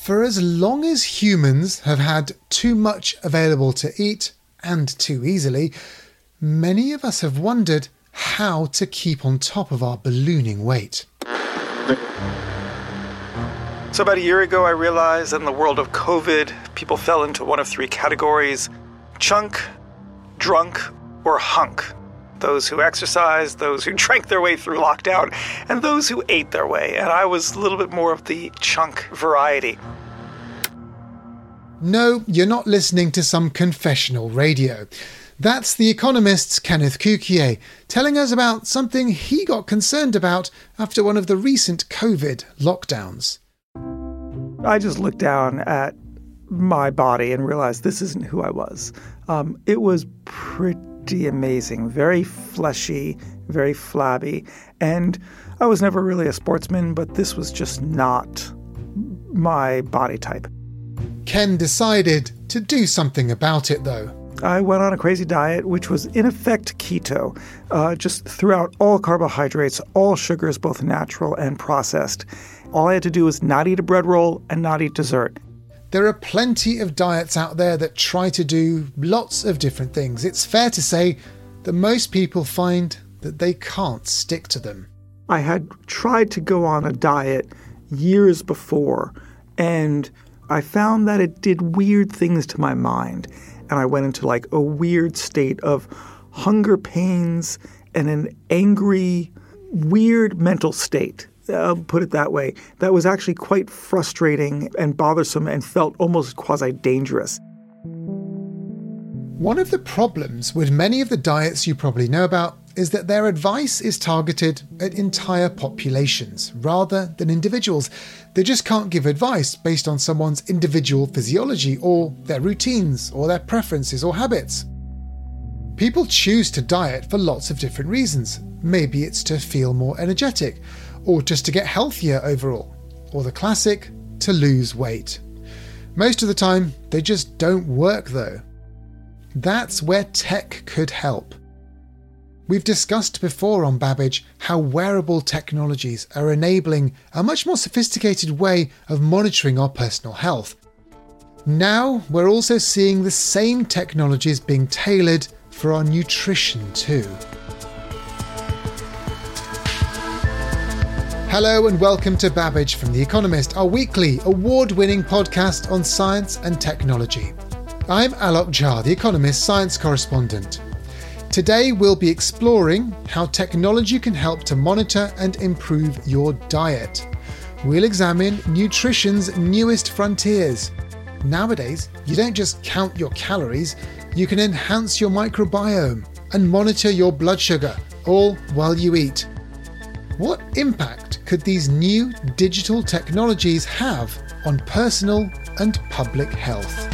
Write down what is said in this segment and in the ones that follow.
For as long as humans have had too much available to eat, and too easily, many of us have wondered how to keep on top of our ballooning weight. So about a year ago, I realized that in the world of COVID, people fell into one of three categories: chunk, drunk, or hunk. Those who exercised, those who drank their way through lockdown, and those who ate their way. And I was a little bit more of the chunk variety. No, you're not listening to some confessional radio. That's The Economist's Kenneth Cukier telling us about something he got concerned about after one of the recent COVID lockdowns. I just looked down at my body and realized this isn't who I was. It was pretty amazing, very fleshy, very flabby. And I was never really a sportsman, but this was just not my body type. Ken decided to do something about it, though. I went on a crazy diet, which was in effect keto. Just threw out all carbohydrates, all sugars, both natural and processed. All I had to do was not eat a bread roll and not eat dessert. There are plenty of diets out there that try to do lots of different things. It's fair to say that most people find that they can't stick to them. I had tried to go on a diet years before, and I found that it did weird things to my mind. And I went into like a weird state of hunger pains and an angry, weird mental state. I'll put it that way. That was actually quite frustrating and bothersome and felt almost quasi-dangerous. One of the problems with many of the diets you probably know about is that their advice is targeted at entire populations rather than individuals. They just can't give advice based on someone's individual physiology or their routines or their preferences or habits. People choose to diet for lots of different reasons. Maybe it's to feel more energetic, or just to get healthier overall, or the classic, to lose weight. Most of the time, they just don't work though. That's where tech could help. We've discussed before on Babbage how wearable technologies are enabling a much more sophisticated way of monitoring our personal health. Now we're also seeing the same technologies being tailored for our nutrition too. Hello and welcome to Babbage from The Economist, our weekly award-winning podcast on science and technology. I'm Alok Jha, The Economist science correspondent. Today we'll be exploring how technology can help to monitor and improve your diet. We'll examine nutrition's newest frontiers. Nowadays, you don't just count your calories, you can enhance your microbiome and monitor your blood sugar, all while you eat. What impact could these new digital technologies have on personal and public health?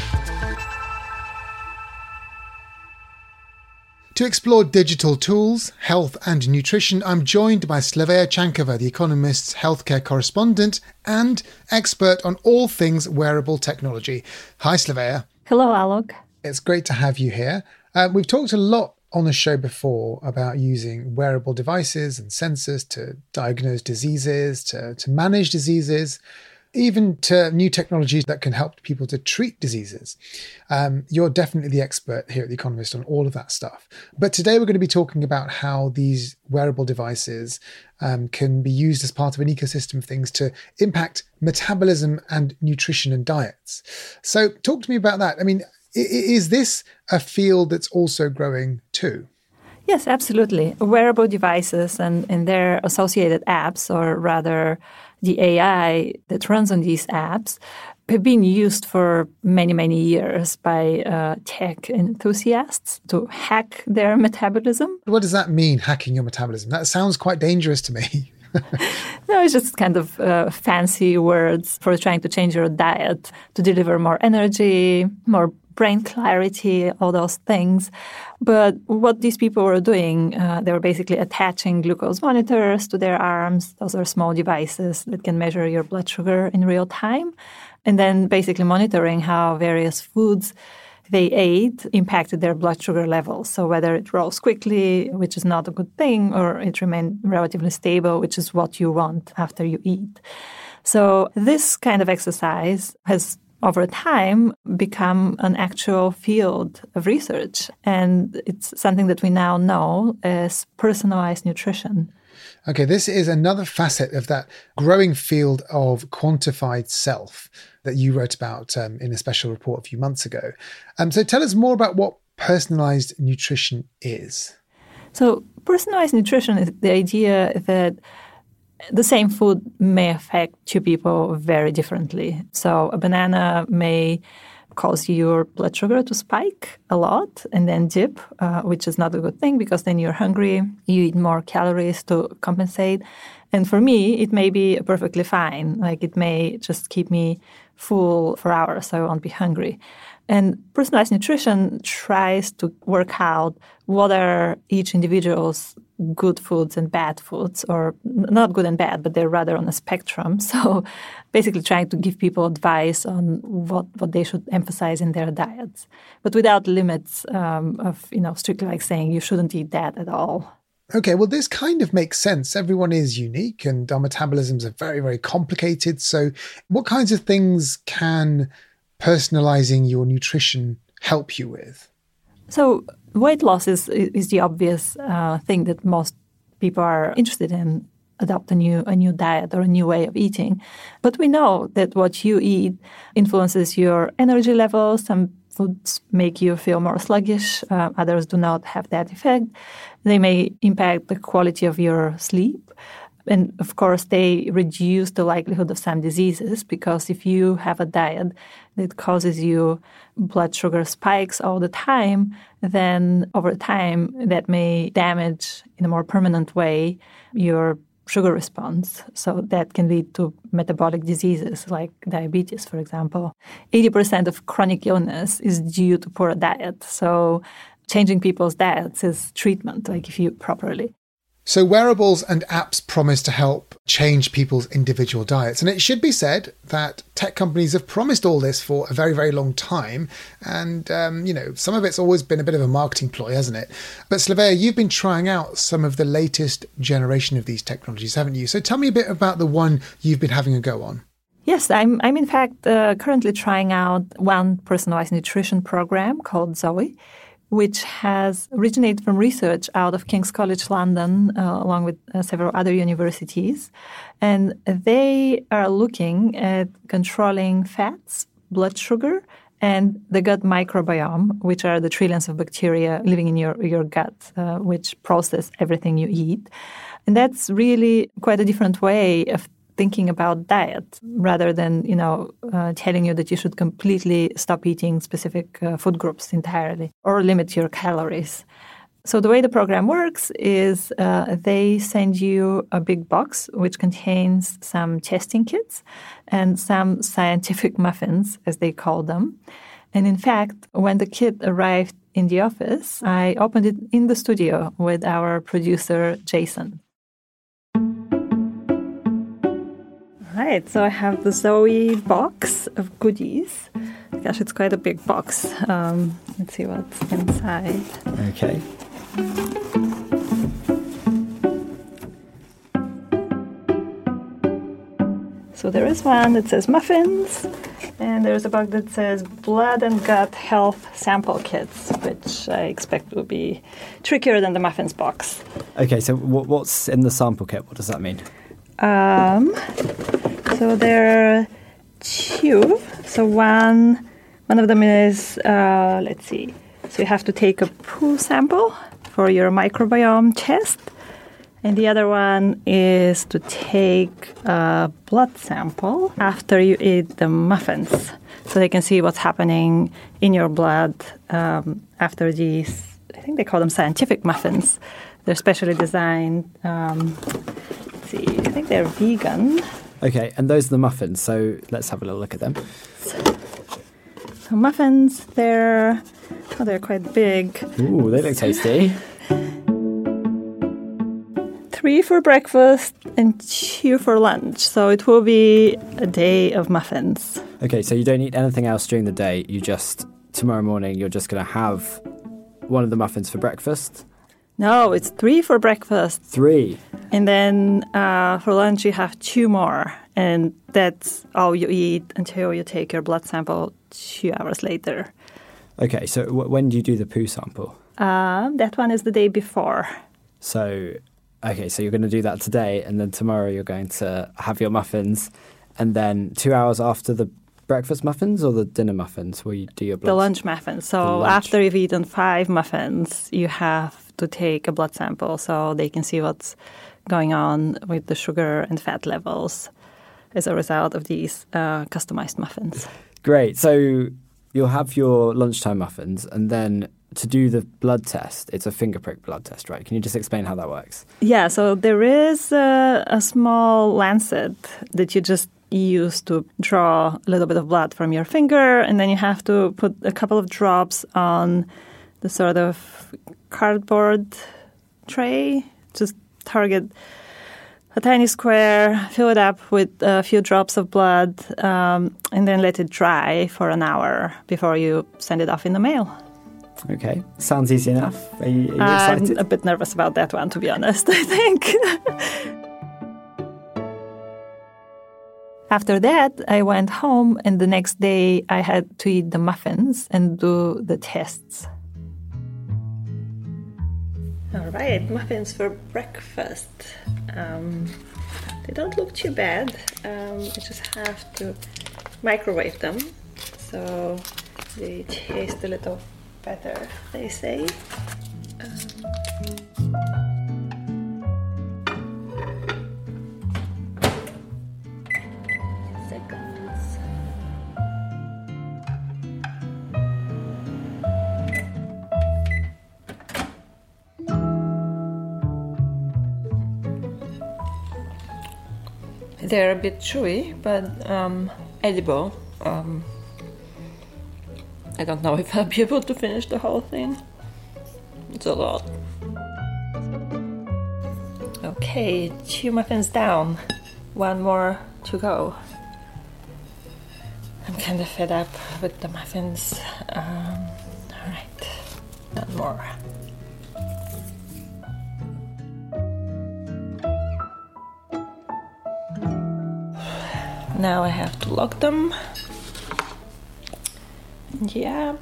To explore digital tools, health and nutrition, I'm joined by Slavea Chankova, The Economist's healthcare correspondent and expert on all things wearable technology. Hi, Slavea. Hello, Alok. It's great to have you here. We've talked a lot on the show before about using wearable devices and sensors to diagnose diseases, to manage diseases, even to new technologies that can help people to treat diseases. You're definitely the expert here at The Economist on all of that stuff. But today we're going to be talking about how these wearable devices can be used as part of an ecosystem of things to impact metabolism and nutrition and diets. So talk to me about that. I mean, is this a field that's also growing too? Yes, absolutely. Wearable devices and their associated apps, or rather the AI that runs on these apps, been used for many, many years by tech enthusiasts to hack their metabolism. What does that mean, hacking your metabolism? That sounds quite dangerous to me. No, it's just kind of fancy words for trying to change your diet to deliver more energy, more brain clarity, all those things. But what these people were doing, they were basically attaching glucose monitors to their arms. Those are small devices that can measure your blood sugar in real time. And then basically monitoring how various foods they ate impacted their blood sugar levels. So whether it rose quickly, which is not a good thing, or it remained relatively stable, which is what you want after you eat. So this kind of exercise has over time become an actual field of research. And it's something that we now know as personalized nutrition. Okay, this is another facet of that growing field of quantified self that you wrote about in a special report a few months ago. So tell us more about what personalized nutrition is. So personalized nutrition is the idea that the same food may affect two people very differently. So a banana may cause your blood sugar to spike a lot and then dip, which is not a good thing because then you're hungry, you eat more calories to compensate. And for me, it may be perfectly fine. Like it may just keep me full for hours, so I won't be hungry. And personalized nutrition tries to work out what are each individual's good foods and bad foods, or not good and bad, but they're rather on a spectrum. So basically trying to give people advice on what they should emphasize in their diets, but without limits of, strictly like saying you shouldn't eat that at all. Okay, well, this kind of makes sense. Everyone is unique and our metabolisms are very, very complicated. So what kinds of things can personalizing your nutrition help you with? So weight loss is the obvious thing that most people are interested in, adopt a new diet or a new way of eating. But we know that what you eat influences your energy levels. Some foods make you feel more sluggish. Others do not have that effect. They may impact the quality of your sleep. And of course, they reduce the likelihood of some diseases because if you have a diet that causes you blood sugar spikes all the time, then over time that may damage in a more permanent way your sugar response. So that can lead to metabolic diseases like diabetes, for example. 80% of chronic illness is due to poor diet. So changing people's diets is treatment, like if you properly. So wearables and apps promise to help change people's individual diets. And it should be said that tech companies have promised all this for a very, very long time. And, some of it's always been a bit of a marketing ploy, hasn't it? But Slavea, you've been trying out some of the latest generation of these technologies, haven't you? So tell me a bit about the one you've been having a go on. Yes, I'm in fact currently trying out one personalized nutrition program called Zoe, which has originated from research out of King's College London, along with several other universities. And they are looking at controlling fats, blood sugar, and the gut microbiome, which are the trillions of bacteria living in your gut, which process everything you eat. And that's really quite a different way of thinking about diet rather than, telling you that you should completely stop eating specific food groups entirely or limit your calories. So the way the program works is they send you a big box which contains some testing kits and some scientific muffins, as they call them. And in fact, when the kit arrived in the office, I opened it in the studio with our producer, Jason. Right, so I have the Zoe box of goodies. Gosh, it's quite a big box. Let's see what's inside. Okay. So there is one that says muffins, and there's a box that says blood and gut health sample kits, which I expect will be trickier than the muffins box. Okay, so what's in the sample kit? What does that mean? So there are two. So one of them is, let's see. So you have to take a poo sample for your microbiome test. And the other one is to take a blood sample after you eat the muffins, so they can see what's happening in your blood after these, I think they call them scientific muffins. They're specially designed. Let's see, I think they're vegan. Okay, and those are the muffins, so let's have a little look at them. So muffins, they're quite big. Ooh, they look tasty. 3 for breakfast and 2 for lunch. So it will be a day of muffins. Okay, so you don't eat anything else during the day. You just, tomorrow morning, you're just going to have one of the muffins for breakfast? No, it's 3 for breakfast. 3. And then for lunch you have 2 more. And that's all you eat until you take your blood sample 2 hours later. Okay, so when do you do the poo sample? That one is the day before. So you're going to do that today, and then tomorrow you're going to have your muffins. And then 2 hours after the breakfast muffins or the dinner muffins will you do your blood? The lunch muffins. So after you've eaten 5 muffins, you have to take a blood sample so they can see what's going on with the sugar and fat levels as a result of these customized muffins. Great. So you'll have your lunchtime muffins, and then to do the blood test, it's a finger prick blood test, right? Can you just explain how that works? Yeah, so there is a small lancet that you just use to draw a little bit of blood from your finger, and then you have to put a couple of drops on the sort of cardboard tray. Just target a tiny square, fill it up with a few drops of blood, and then let it dry for an hour before you send it off in the mail. Okay, sounds easy enough. Are you excited? I'm a bit nervous about that one, to be honest, I think. After that, I went home, and the next day I had to eat the muffins and do the tests. All right, muffins for breakfast. They don't look too bad. I just have to microwave them so they taste a little better, they say. They're a bit chewy, but edible. I don't know if I'll be able to finish the whole thing. It's a lot. Okay, 2 muffins down. 1 more to go. I'm kind of fed up with the muffins. All right, 1 more. Now I have to lock them. Yep.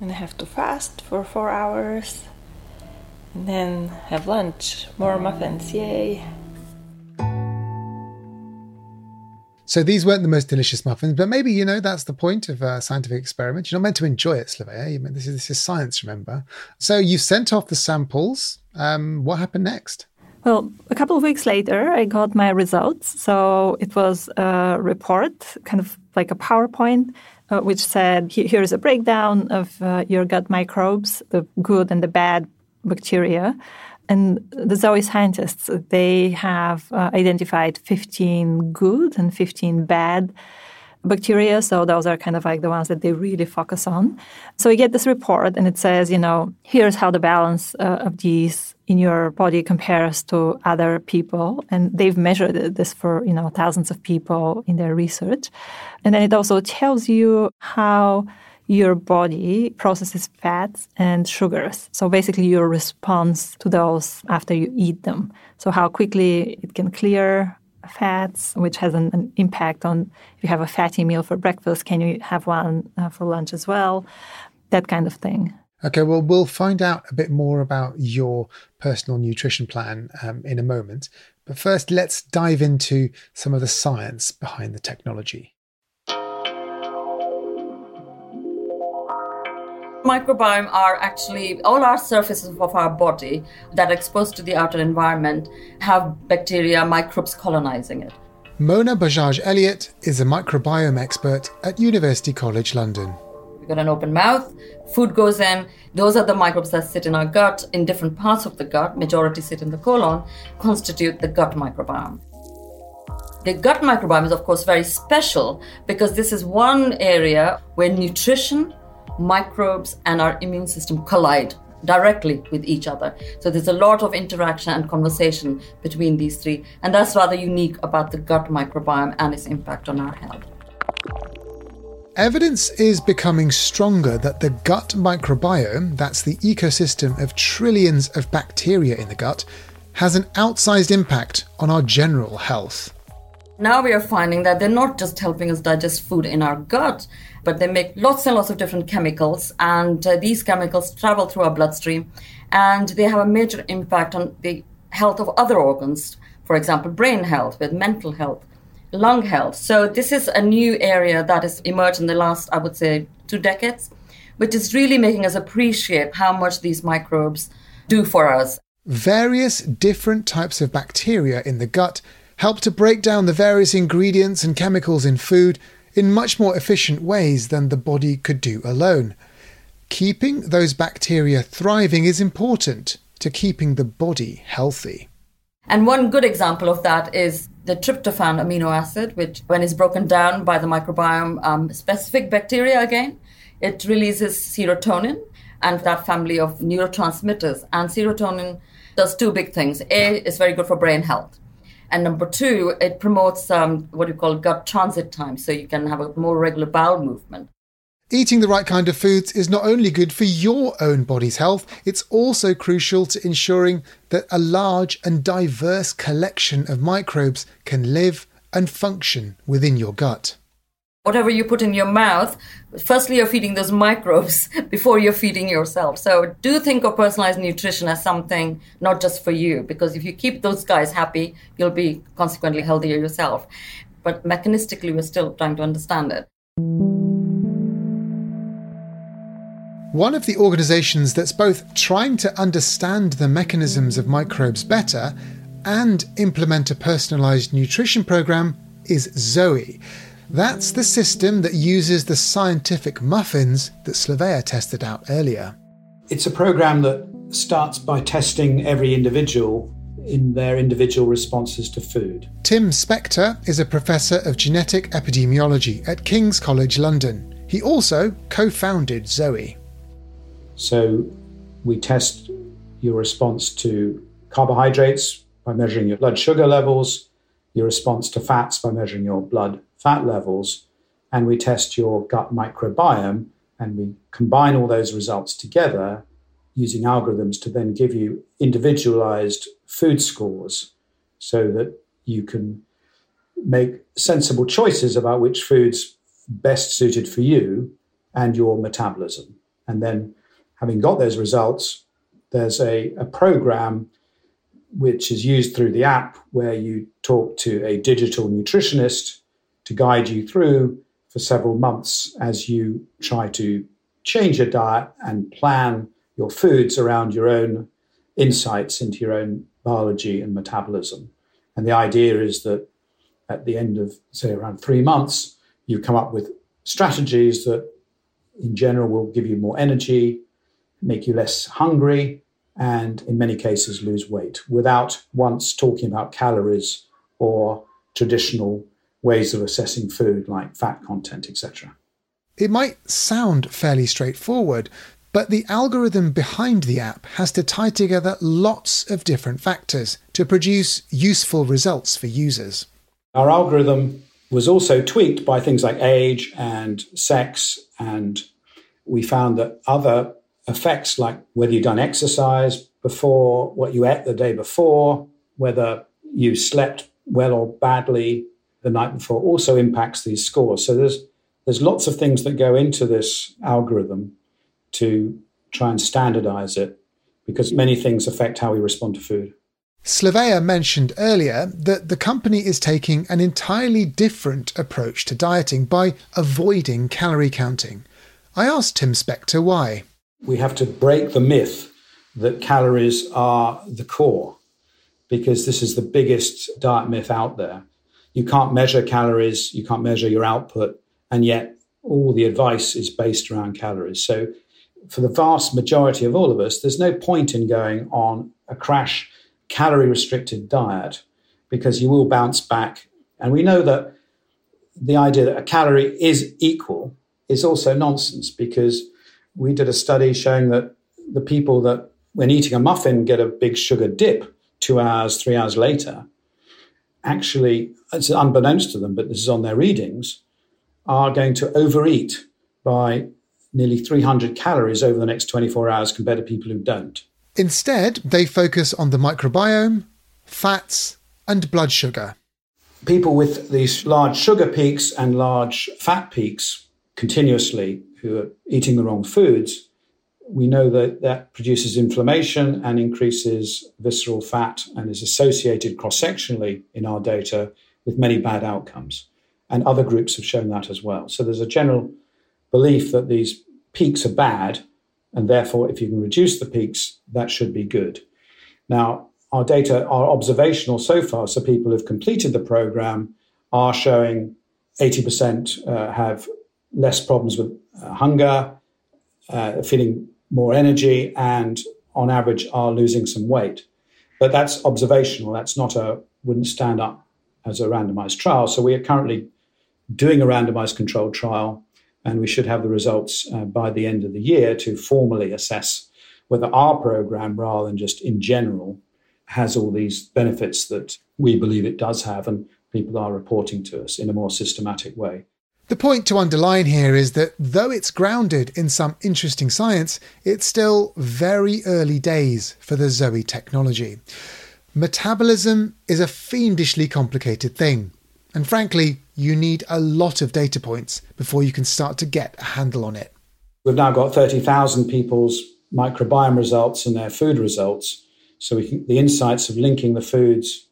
And I have to fast for 4 hours. And then have lunch. More muffins. Yay. So these weren't the most delicious muffins, but maybe, that's the point of a scientific experiment. You're not meant to enjoy it, Slavea. You mean, this is science, remember? So you sent off the samples. What happened next? Well, a couple of weeks later, I got my results. So it was a report, kind of like a PowerPoint, which said, here's a breakdown of your gut microbes, the good and the bad bacteria. And the Zoe scientists, they have identified 15 good and 15 bad bacteria. So those are kind of like the ones that they really focus on. So you get this report and it says, here's how the balance of these in your body compares to other people. And they've measured this for, thousands of people in their research. And then it also tells you how your body processes fats and sugars. So basically your response to those after you eat them. So how quickly it can clear fats, which has an impact on if you have a fatty meal for breakfast, can you have one for lunch as well? That kind of thing. Okay, well, we'll find out a bit more about your personal nutrition plan in a moment. But first, let's dive into some of the science behind the technology. microbiome are actually all our surfaces of our body that are exposed to the outer environment have bacteria, microbes colonizing it. Mona Bajaj-Elliot is a microbiome expert at University College London. We've got an open mouth, food goes in, those are the microbes that sit in our gut, in different parts of the gut, majority sit in the colon, constitute the gut microbiome. The gut microbiome is of course very special because this is one area where nutrition, microbes and our immune system collide directly with each other. So there's a lot of interaction and conversation between these three, and that's rather unique about the gut microbiome and its impact on our health. Evidence is becoming stronger that the gut microbiome, that's the ecosystem of trillions of bacteria in the gut, has an outsized impact on our general health. Now we are finding that they're not just helping us digest food in our gut, but they make lots and lots of different chemicals, and these chemicals travel through our bloodstream, and they have a major impact on the health of other organs, for example, brain health, with mental health, lung health. So this is a new area that has emerged in the last, I would say, 2 decades, which is really making us appreciate how much these microbes do for us. Various different types of bacteria in the gut help to break down the various ingredients and chemicals in food in much more efficient ways than the body could do alone. Keeping those bacteria thriving is important to keeping the body healthy. And one good example of that is the tryptophan amino acid, which when it's broken down by the microbiome, specific bacteria again, it releases serotonin and that family of neurotransmitters. And serotonin does 2 big things. A, it's very good for brain health. And number 2, it promotes what you call gut transit time, so you can have a more regular bowel movement. Eating the right kind of foods is not only good for your own body's health, it's also crucial to ensuring that a large and diverse collection of microbes can live and function within your gut. Whatever you put in your mouth, firstly, you're feeding those microbes before you're feeding yourself. So do think of personalized nutrition as something not just for you, because if you keep those guys happy, you'll be consequently healthier yourself. But mechanistically, we're still trying to understand it. One of the organisations that's both trying to understand the mechanisms of microbes better and implement a personalised nutrition programme is Zoe. That's the system that uses the scientific muffins that Slavea tested out earlier. It's a programme that starts by testing every individual in their individual responses to food. Tim Spector is a professor of genetic epidemiology at King's College London. He also co-founded Zoe. So we test your response to carbohydrates by measuring your blood sugar levels, your response to fats by measuring your blood fat levels, and we test your gut microbiome, and we combine all those results together using algorithms to then give you individualized food scores so that you can make sensible choices about which food's best suited for you and your metabolism. And then having got those results, there's a program which is used through the app where you talk to a digital nutritionist to guide you through for several months as you try to change your diet and plan your foods around your own insights into your own biology and metabolism. And the idea is that at the end of, say, around 3 months, you come up with strategies that in general will give you more energy, make you less hungry, and in many cases lose weight without once talking about calories or traditional ways of assessing food like fat content, etc. It might sound fairly straightforward, but the algorithm behind the app has to tie together lots of different factors to produce useful results for users. Our algorithm was also tweaked by things like age and sex, and we found that other effects like whether you've done exercise before, what you ate the day before, whether you slept well or badly the night before also impacts these scores. So there's lots of things that go into this algorithm to try and standardise it, because many things affect how we respond to food. Slavea mentioned earlier that the company is taking an entirely different approach to dieting by avoiding calorie counting. I asked Tim Spector why. We have to break the myth that calories are the core, because this is the biggest diet myth out there. You can't measure calories, you can't measure your output, and yet all the advice is based around calories. So for the vast majority of all of us, there's no point in going on a crash calorie-restricted diet, because you will bounce back. And we know that the idea that a calorie is equal is also nonsense, because we did a study showing that the people that, when eating a muffin, get a big sugar dip 2 hours, 3 hours later, actually, it's unbeknownst to them, but this is on their readings, are going to overeat by nearly 300 calories over the next 24 hours compared to people who don't. Instead, they focus on the microbiome, fats, and blood sugar. People with these large sugar peaks and large fat peaks continuously, who are eating the wrong foods, we know that that produces inflammation and increases visceral fat, and is associated cross-sectionally in our data with many bad outcomes. And other groups have shown that as well. So there's a general belief that these peaks are bad, and therefore if you can reduce the peaks, that should be good. Now, our data are observational so far, so people who've completed the program are showing 80% have less problems with hunger, feeling more energy, and on average are losing some weight. But that's observational. That's not wouldn't stand up as a randomized trial. So we are currently doing a randomized controlled trial, and we should have the results by the end of the year to formally assess whether our program, rather than just in general, has all these benefits that we believe it does have, and people are reporting to us in a more systematic way. The point to underline here is that though it's grounded in some interesting science, it's still very early days for the Zoe technology. Metabolism is a fiendishly complicated thing, and frankly, you need a lot of data points before you can start to get a handle on it. We've now got 30,000 people's microbiome results and their food results, so the insights of linking the foods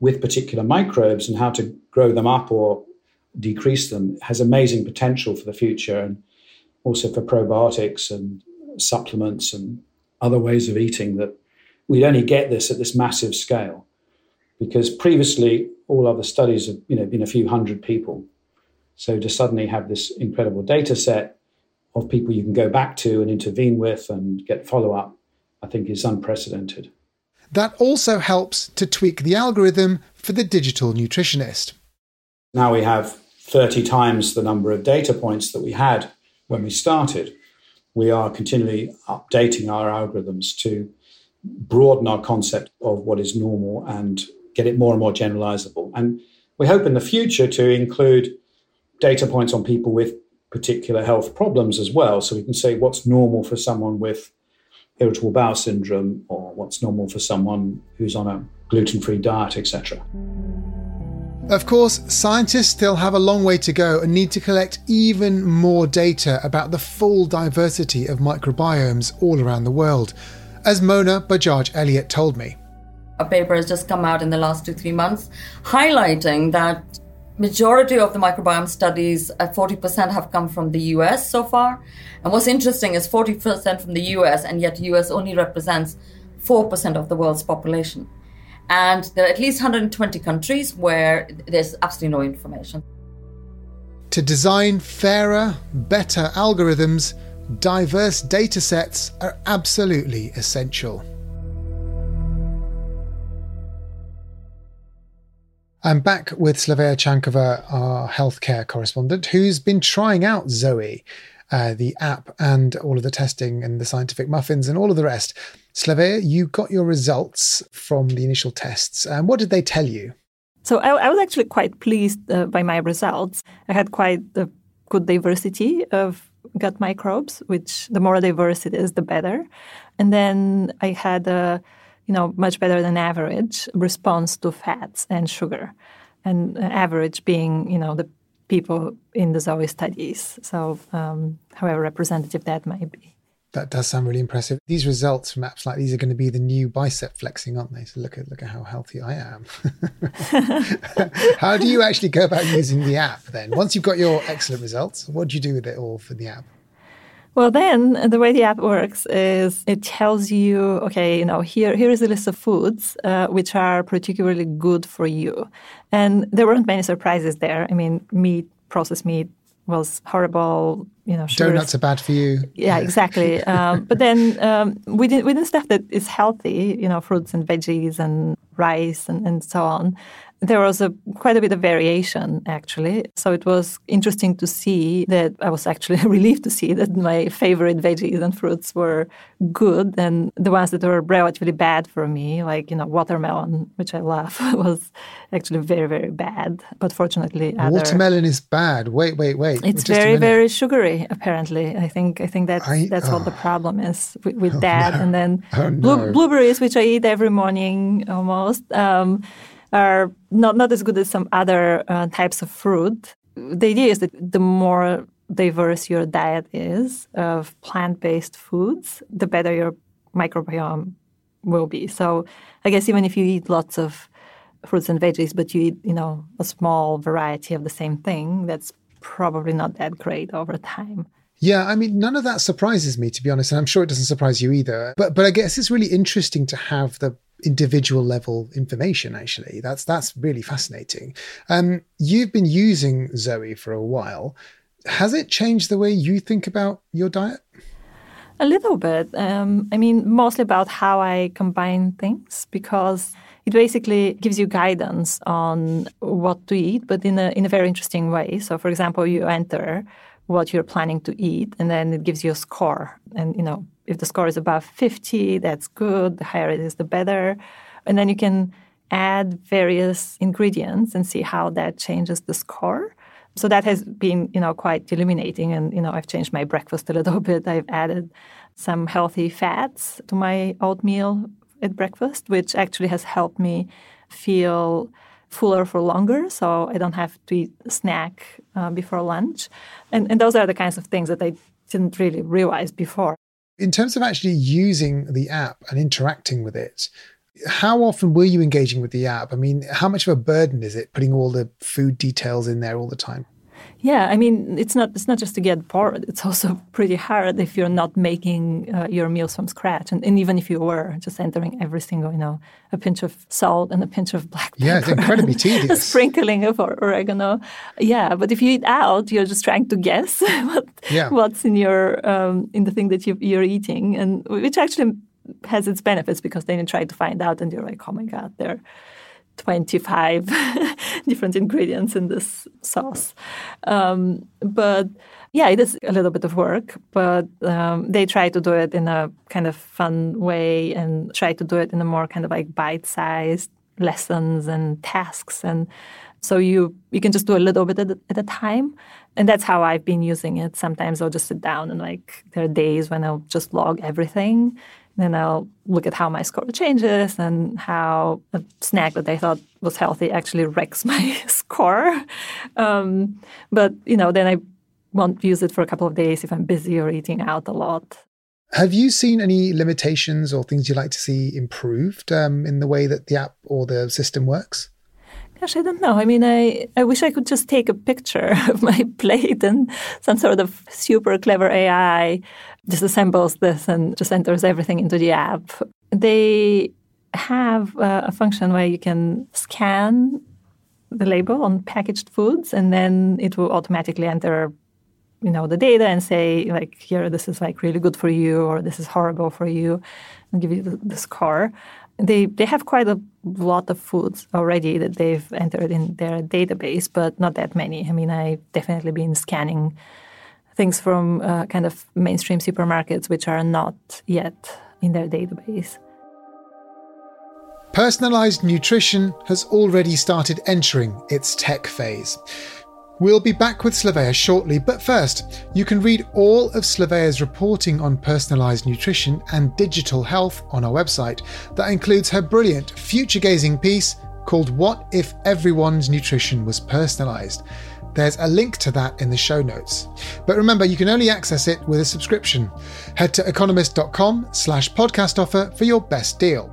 with particular microbes and how to grow them up or decrease them has amazing potential for the future, and also for probiotics and supplements and other ways of eating, that we'd only get this at this massive scale, because previously all other studies have been a few hundred people. So to suddenly have this incredible data set of people you can go back to and intervene with and get follow-up, I think is unprecedented. That also helps to tweak the algorithm for the digital nutritionist. Now we have 30 times the number of data points that we had when we started. We are continually updating our algorithms to broaden our concept of what is normal and get it more and more generalizable. And we hope in the future to include data points on people with particular health problems as well. So we can say what's normal for someone with irritable bowel syndrome, or what's normal for someone who's on a gluten-free diet, etc. Of course, scientists still have a long way to go and need to collect even more data about the full diversity of microbiomes all around the world, as Mona Bajaj-Elliot told me. A paper has just come out in the last 2-3 months highlighting that majority of the microbiome studies at 40% have come from the US so far. And what's interesting is 40% from the US, and yet US only represents 4% of the world's population. And there are at least 120 countries where there's absolutely no information. To design fairer, better algorithms, diverse data sets are absolutely essential. I'm back with Slavea Chankova, our healthcare correspondent, who's been trying out Zoe, the app, and all of the testing and the scientific muffins and all of the rest. Slavea, you got your results from the initial tests. What did they tell you? So I was actually quite pleased by my results. I had quite a good diversity of gut microbes, which the more diverse it is, the better. And then I had a much better than average response to fats and sugar, and average being, the people in the Zoe studies. So however representative that might be. That does sound really impressive. These results from apps like these are going to be the new bicep flexing, aren't they? So look at how healthy I am. How do you actually go about using the app then? Once you've got your excellent results, what do you do with it all for the app? Well, then the way the app works is it tells you, okay, you know, here is a list of foods which are particularly good for you. And there weren't many surprises there. I mean, meat, processed meat was horrible, you know. Sugars. Donuts are bad for you. Yeah, exactly. But then within stuff that is healthy, you know, fruits and veggies and rice and so on, there was quite a bit of variation, actually. So it was interesting to see that I was actually relieved to see that my favorite veggies and fruits were good. And the ones that were relatively bad for me, like, you know, watermelon, which I love, was actually very, very bad. But fortunately, watermelon is bad. Wait. It's very, very sugary, apparently. I think that's what the problem is with that. No. And then blueberries, which I eat every morning almost, are not as good as some other types of fruit. The idea is that the more diverse your diet is of plant-based foods, the better your microbiome will be. So I guess even if you eat lots of fruits and veggies, but you eat, you know, a small variety of the same thing, that's probably not that great over time. Yeah, I mean, none of that surprises me, to be honest, and I'm sure it doesn't surprise you either. But I guess it's really interesting to have the individual level information, actually. That's really fascinating. You've been using Zoe for a while. Has it changed the way you think about your diet? A little bit. I mean, mostly about how I combine things, because it basically gives you guidance on what to eat, but in a very interesting way. So, for example, you enter what you're planning to eat, and then it gives you a score. And, you know, if the score is above 50, that's good. The higher it is, the better. And then you can add various ingredients and see how that changes the score. So that has been, you know, quite illuminating. And, you know, I've changed my breakfast a little bit. I've added some healthy fats to my oatmeal at breakfast, which actually has helped me feel fuller for longer, so I don't have to eat a snack before lunch. And those are the kinds of things that I didn't really realize before. In terms of actually using the app and interacting with it, how often were you engaging with the app? I mean, how much of a burden is it putting all the food details in there all the time? Yeah, I mean, it's not just to get bored. It's also pretty hard if you're not making your meals from scratch. And even if you were just entering every single, you know, a pinch of salt and a pinch of black pepper. Yeah, it's incredibly tedious. A sprinkling of oregano. Yeah, but if you eat out, you're just trying to guess what's in your in the thing that you're eating, and which actually has its benefits, because then you try to find out and you're like, oh my God, they're 25 different ingredients in this sauce. But yeah, it is a little bit of work, but they try to do it in a kind of fun way and try to do it in a more kind of like bite-sized lessons and tasks. And so you can just do a little bit at a time. And that's how I've been using it. Sometimes I'll just sit down and like there are days when I'll just log everything. Then I'll look at how my score changes and how a snack that I thought was healthy actually wrecks my score. But, you know, then I won't use it for a couple of days if I'm busy or eating out a lot. Have you seen any limitations or things you'd like to see improved in the way that the app or the system works? Gosh, I don't know. I mean, I wish I could just take a picture of my plate and some sort of super clever AI disassembles this and just enters everything into the app. They have a function where you can scan the label on packaged foods, and then it will automatically enter, you know, the data and say, like, here, this is, like, really good for you, or this is horrible for you, and give you the score. They have quite a lot of foods already that they've entered in their database, but not that many. I mean, I've definitely been scanning things from kind of mainstream supermarkets which are not yet in their database. Personalised nutrition has already started entering its tech phase. We'll be back with Slavea shortly, but first, you can read all of Slavea's reporting on personalised nutrition and digital health on our website. That includes her brilliant, future-gazing piece called What If Everyone's Nutrition Was Personalised? There's a link to that in the show notes. But remember, you can only access it with a subscription. Head to economist.com/podcast offer for your best deal.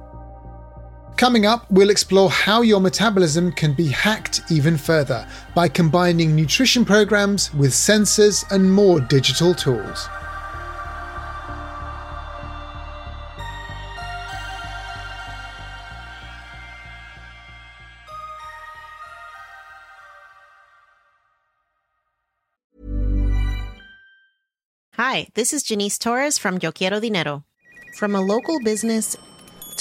Coming up, we'll explore how your metabolism can be hacked even further by combining nutrition programs with sensors and more digital tools. Hi, this is Janice Torres from Yo Quiero Dinero. From a local business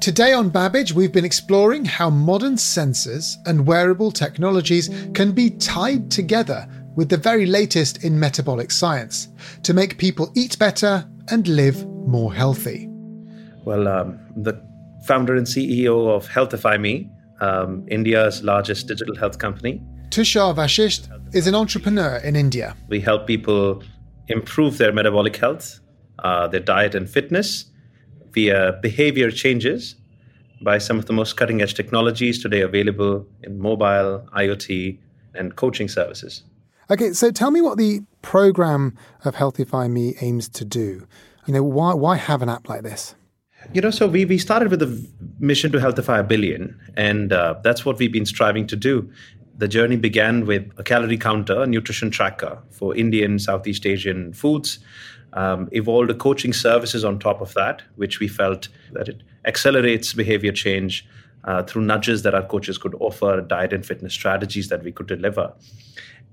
Today on Babbage, we've been exploring how modern sensors and wearable technologies can be tied together with the very latest in metabolic science to make people eat better and live more healthy. Well, the founder and CEO of HealthifyMe, India's largest digital health company. Tushar Vashisht is an entrepreneur in India. We help people improve their metabolic health, their diet and fitness, via behavior changes by some of the most cutting-edge technologies today available in mobile, IoT, and coaching services. Okay, so tell me what the program of HealthifyMe aims to do. You know, why have an app like this? You know, so we started with a mission to healthify a billion, and that's what we've been striving to do. The journey began with a calorie counter, a nutrition tracker for Indian, Southeast Asian foods, evolved the coaching services on top of that, which we felt that it accelerates behavior change through nudges that our coaches could offer, diet and fitness strategies that we could deliver.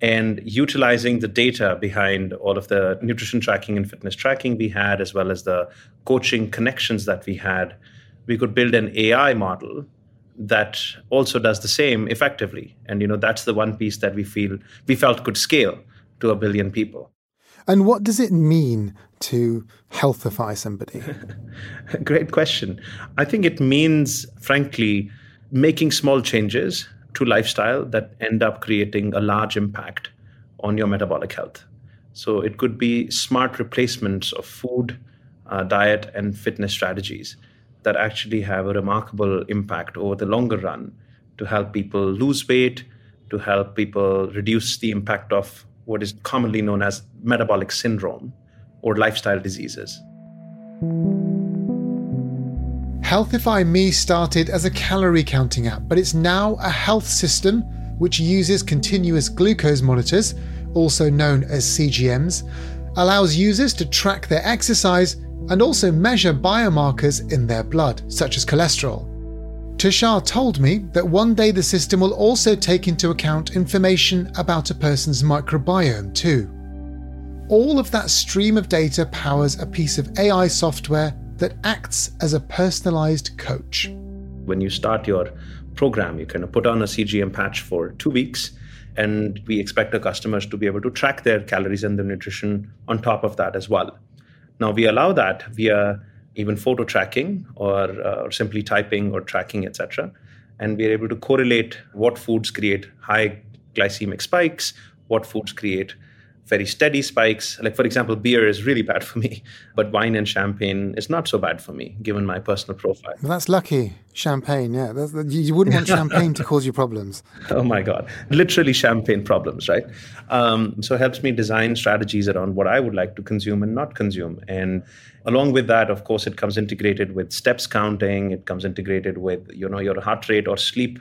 And utilizing the data behind all of the nutrition tracking and fitness tracking we had, as well as the coaching connections that we had, we could build an AI model that also does the same effectively. And, you know, that's the one piece that we felt could scale to 1 billion people. And what does it mean to healthify somebody? Great question. I think it means, frankly, making small changes to lifestyle that end up creating a large impact on your metabolic health. So it could be smart replacements of food, diet, and fitness strategies that actually have a remarkable impact over the longer run to help people lose weight, to help people reduce the impact of what is commonly known as metabolic syndrome or lifestyle diseases. HealthifyMe started as a calorie counting app, but it's now a health system which uses continuous glucose monitors, also known as CGMs, allows users to track their exercise and also measure biomarkers in their blood, such as cholesterol. Tushar told me that one day the system will also take into account information about a person's microbiome too. All of that stream of data powers a piece of AI software that acts as a personalized coach. When you start your program, you can put on a CGM patch for 2 weeks, and we expect our customers to be able to track their calories and their nutrition on top of that as well. Now, we allow that via even photo tracking or simply typing or tracking, etc. And we are able to correlate what foods create high glycemic spikes, what foods create very steady spikes. Like, for example, beer is really bad for me, but wine and champagne is not so bad for me, given my personal profile. Well, that's lucky. Champagne, yeah. You wouldn't want champagne to cause you problems. Oh, my God. Literally champagne problems, right? So it helps me design strategies around what I would like to consume and not consume. And along with that, of course, it comes integrated with steps counting. It comes integrated with, you know, your heart rate or sleep,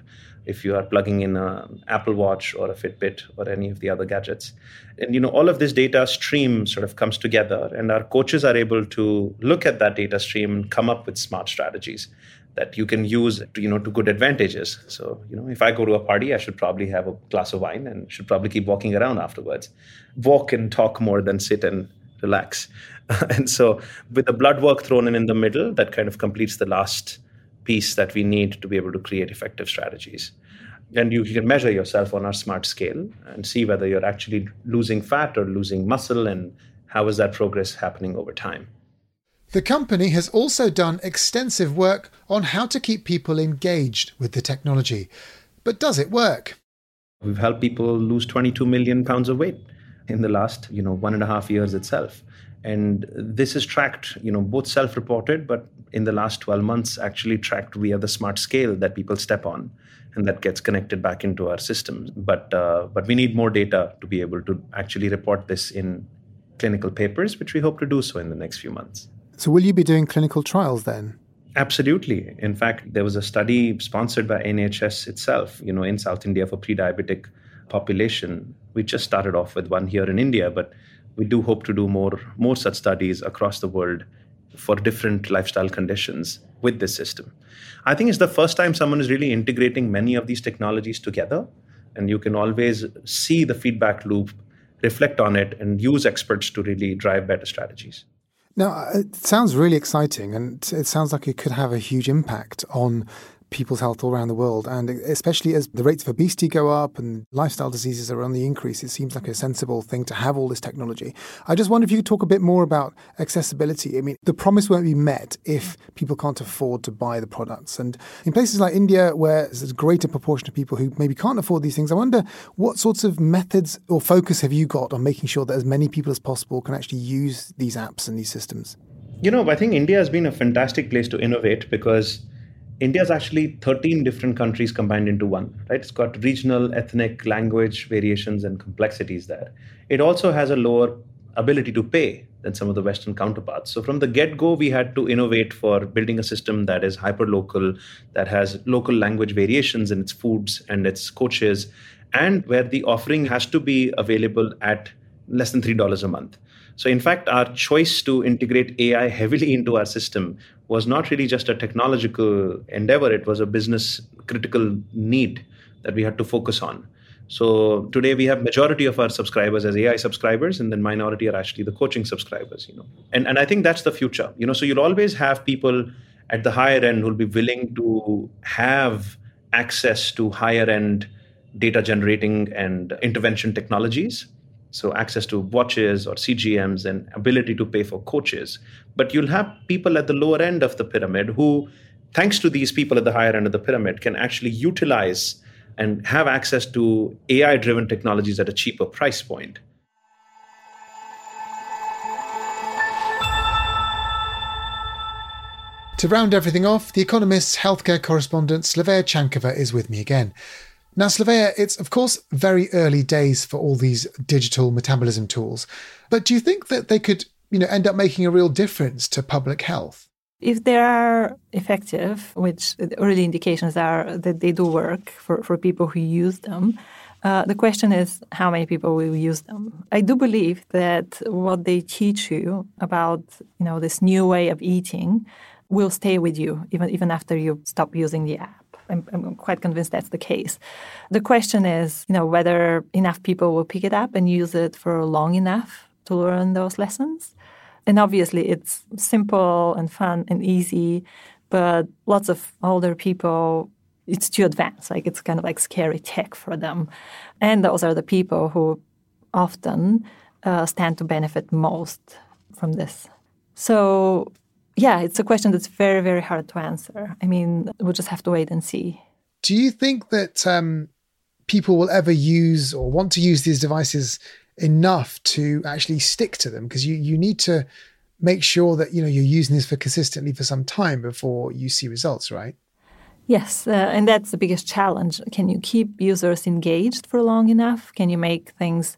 if you are plugging in an Apple Watch or a Fitbit or any of the other gadgets. And, you know, all of this data stream sort of comes together, and our coaches are able to look at that data stream and come up with smart strategies that you can use, you know, to good advantages. So, you know, if I go to a party, I should probably have a glass of wine and should probably keep walking around afterwards. Walk and talk more than sit and relax. And so with the blood work thrown in the middle, that kind of completes the last piece that we need to be able to create effective strategies. And you can measure yourself on our smart scale and see whether you're actually losing fat or losing muscle, and how is that progress happening over time. The company has also done extensive work on how to keep people engaged with the technology. But does it work? We've helped people lose 22 million pounds of weight in the last, 1.5 years itself. And this is tracked, both self-reported, but in the last 12 months actually tracked via the smart scale that people step on, and that gets connected back into our systems. But we need more data to be able to actually report this in clinical papers, which we hope to do so in the next few months. So will you be doing clinical trials then? Absolutely. In fact, there was a study sponsored by NHS itself, you know, in South India for pre-diabetic population. We just started off with one here in India, but we do hope to do more such studies across the world for different lifestyle conditions with this system. I think it's the first time someone is really integrating many of these technologies together, and you can always see the feedback loop, reflect on it, and use experts to really drive better strategies. Now, it sounds really exciting, and it sounds like it could have a huge impact on people's health all around the world. And especially as the rates of obesity go up and lifestyle diseases are on the increase, it seems like a sensible thing to have all this technology. I just wonder if you could talk a bit more about accessibility. I mean, the promise won't be met if people can't afford to buy the products. And in places like India, where there's a greater proportion of people who maybe can't afford these things, I wonder what sorts of methods or focus have you got on making sure that as many people as possible can actually use these apps and these systems? You know, I think India has been a fantastic place to innovate because India is actually 13 different countries combined into one, right? It's got regional, ethnic, language variations and complexities there. It also has a lower ability to pay than some of the Western counterparts. So from the get-go, we had to innovate for building a system that is hyper-local, that has local language variations in its foods and its coaches, and where the offering has to be available at less than $3 a month. So in fact, our choice to integrate AI heavily into our system was not really just a technological endeavor. It was a business critical need that we had to focus on. So today we have majority of our subscribers as AI subscribers, and then minority are actually the coaching subscribers, you know. And I think that's the future, you know. So you'll always have people at the higher end who'll be willing to have access to higher end data generating and intervention technologies. So access to watches or CGMs and ability to pay for coaches. But you'll have people at the lower end of the pyramid who, thanks to these people at the higher end of the pyramid, can actually utilize and have access to AI-driven technologies at a cheaper price point. To round everything off, The Economist's healthcare correspondent Slavea Chankova is with me again. Now, Slavea, it's, of course, very early days for all these digital metabolism tools. But do you think that they could, you know, end up making a real difference to public health? If they are effective, which the early indications are that they do work for people who use them, the question is how many people will use them. I do believe that what they teach you about, you know, this new way of eating will stay with you even after you stop using the app. I'm quite convinced that's the case. The question is, you know, whether enough people will pick it up and use it for long enough to learn those lessons. And obviously, it's simple and fun and easy, but lots of older people, it's too advanced. Like, it's kind of like scary tech for them. And those are the people who often stand to benefit most from this. So yeah, it's a question that's very, very hard to answer. I mean, we'll just have to wait and see. Do you think that people will ever use or want to use these devices enough to actually stick to them? Because you need to make sure that, you know, you're using this for consistently for some time before you see results, right? Yes, and that's the biggest challenge. Can you keep users engaged for long enough? Can you make things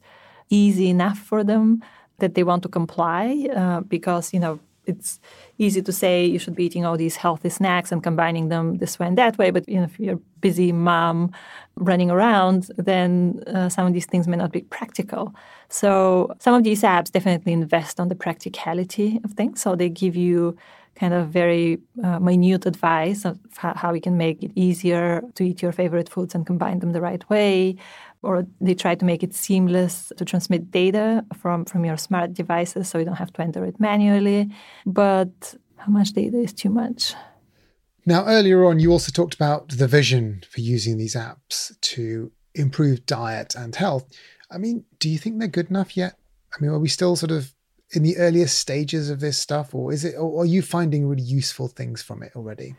easy enough for them that they want to comply? Because, you know, it's easy to say you should be eating all these healthy snacks and combining them this way and that way. But, you know, if you're a busy mom running around, then some of these things may not be practical. So some of these apps definitely invest on the practicality of things. So they give you kind of very minute advice of how you can make it easier to eat your favorite foods and combine them the right way. Or they try to make it seamless to transmit data from your smart devices so you don't have to enter it manually. But how much data is too much? Now, earlier on, you also talked about the vision for using these apps to improve diet and health. I mean, do you think they're good enough yet? I mean, are we still sort of in the earliest stages of this stuff, or are you finding really useful things from it already?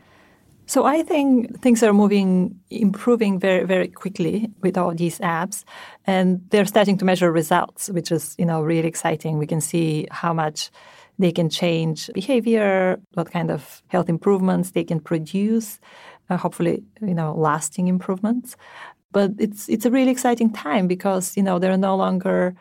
So I think things are improving very, very quickly with all these apps, and they're starting to measure results, which is, you know, really exciting. We can see how much They can change behavior, what kind of health improvements they can produce, hopefully, lasting improvements. But it's a really exciting time because, there are no longer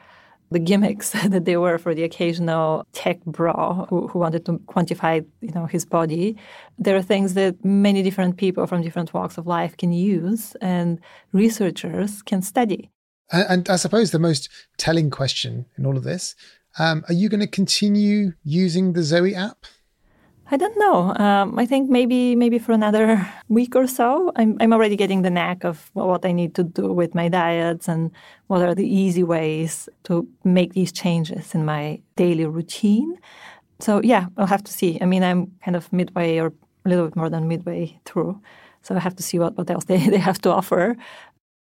the gimmicks that they were for the occasional tech bro who wanted to quantify, his body. There are things that many different people from different walks of life can use and researchers can study. And I suppose the most telling question in all of this, are you going to continue using the Zoe app? I don't know. I think maybe for another week or so. I'm already getting the knack of what I need to do with my diets and what are the easy ways to make these changes in my daily routine. So yeah, I'll have to see. I mean, I'm kind of midway or a little bit more than midway through. So I have to see what else they have to offer.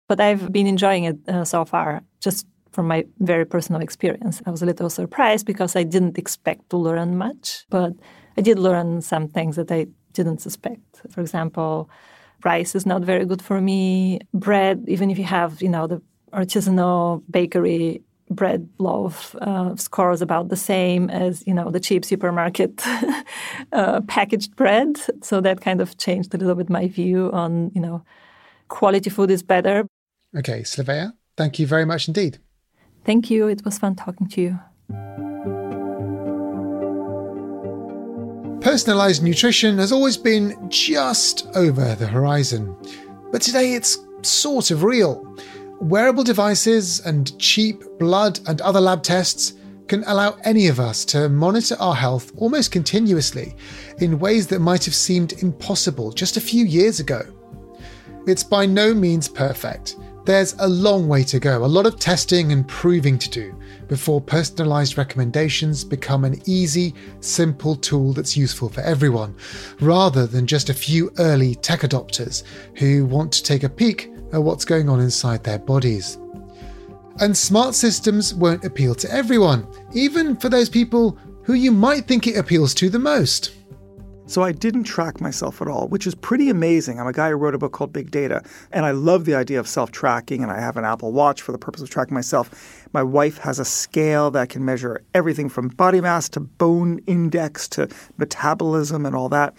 But I've been enjoying it so far, just from my very personal experience. I was a little surprised because I didn't expect to learn much, but I did learn some things that I didn't suspect. For example, rice is not very good for me. Bread, even if you have, the artisanal bakery bread loaf, scores about the same as, the cheap supermarket packaged bread. So that kind of changed a little bit my view on, quality food is better. Okay, Slavea, thank you very much indeed. Thank you. It was fun talking to you. Personalised nutrition has always been just over the horizon, but today it's sort of real. Wearable devices and cheap blood and other lab tests can allow any of us to monitor our health almost continuously in ways that might have seemed impossible just a few years ago. It's by no means perfect. There's a long way to go, a lot of testing and proving to do before personalised recommendations become an easy, simple tool that's useful for everyone, rather than just a few early tech adopters who want to take a peek at what's going on inside their bodies. And smart systems won't appeal to everyone, even for those people who you might think it appeals to the most. So I didn't track myself at all, which is pretty amazing. I'm a guy who wrote a book called Big Data, and I love the idea of self-tracking, and I have an Apple Watch for the purpose of tracking myself. My wife has a scale that can measure everything from body mass to bone index to metabolism and all that.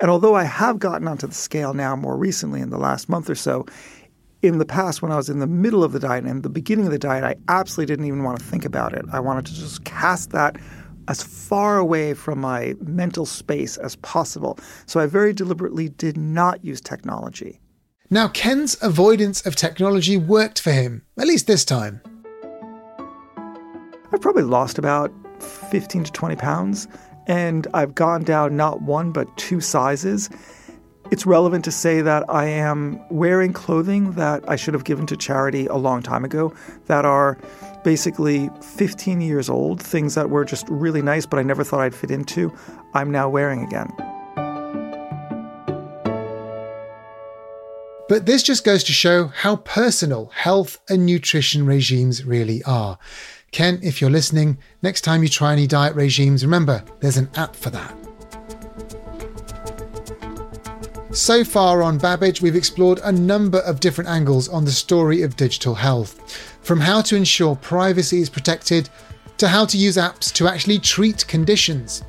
And although I have gotten onto the scale now more recently in the last month or so, in the past, when I was in the middle of the diet and the beginning of the diet, I absolutely didn't even want to think about it. I wanted to just cast that as far away from my mental space as possible. So I very deliberately did not use technology. Now, Ken's avoidance of technology worked for him, at least this time. I've probably lost about 15 to 20 pounds, and I've gone down not one but two sizes. It's relevant to say that I am wearing clothing that I should have given to charity a long time ago that are basically 15 years old, things that were just really nice but I never thought I'd fit into, I'm now wearing again. But this just goes to show how personal health and nutrition regimes really are. Ken, if you're listening, next time you try any diet regimes, remember, there's an app for that. So far on Babbage, we've explored a number of different angles on the story of digital health, from how to ensure privacy is protected to how to use apps to actually treat conditions.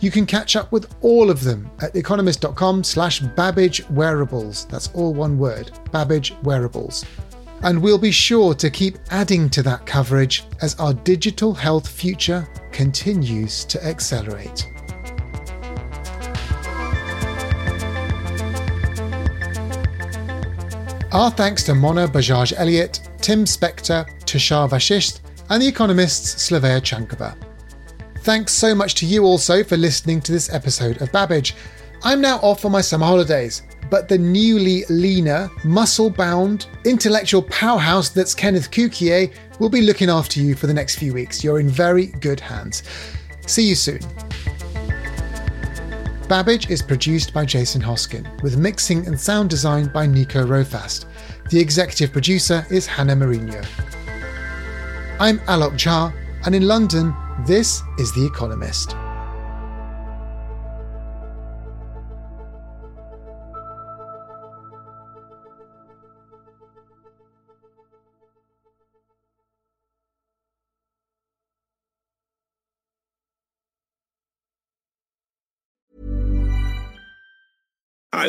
You can catch up with all of them at economist.com/Babbage Wearables. That's all one word, Babbage Wearables. And we'll be sure to keep adding to that coverage as our digital health future continues to accelerate. Our thanks to Mona Bajaj-Elliot, Tim Spector, Tushar Vashisht, and The Economist's Slavea Chankova. Thanks so much to you also for listening to this episode of Babbage. I'm now off on my summer holidays, but the newly leaner, muscle-bound, intellectual powerhouse that's Kenneth Cukier will be looking after you for the next few weeks. You're in very good hands. See you soon. Babbage is produced by Jason Hoskin, with mixing and sound design by Nico Rofast. The executive producer is Hannah Mourinho. I'm Alok Jha, and in London, this is The Economist. Hi,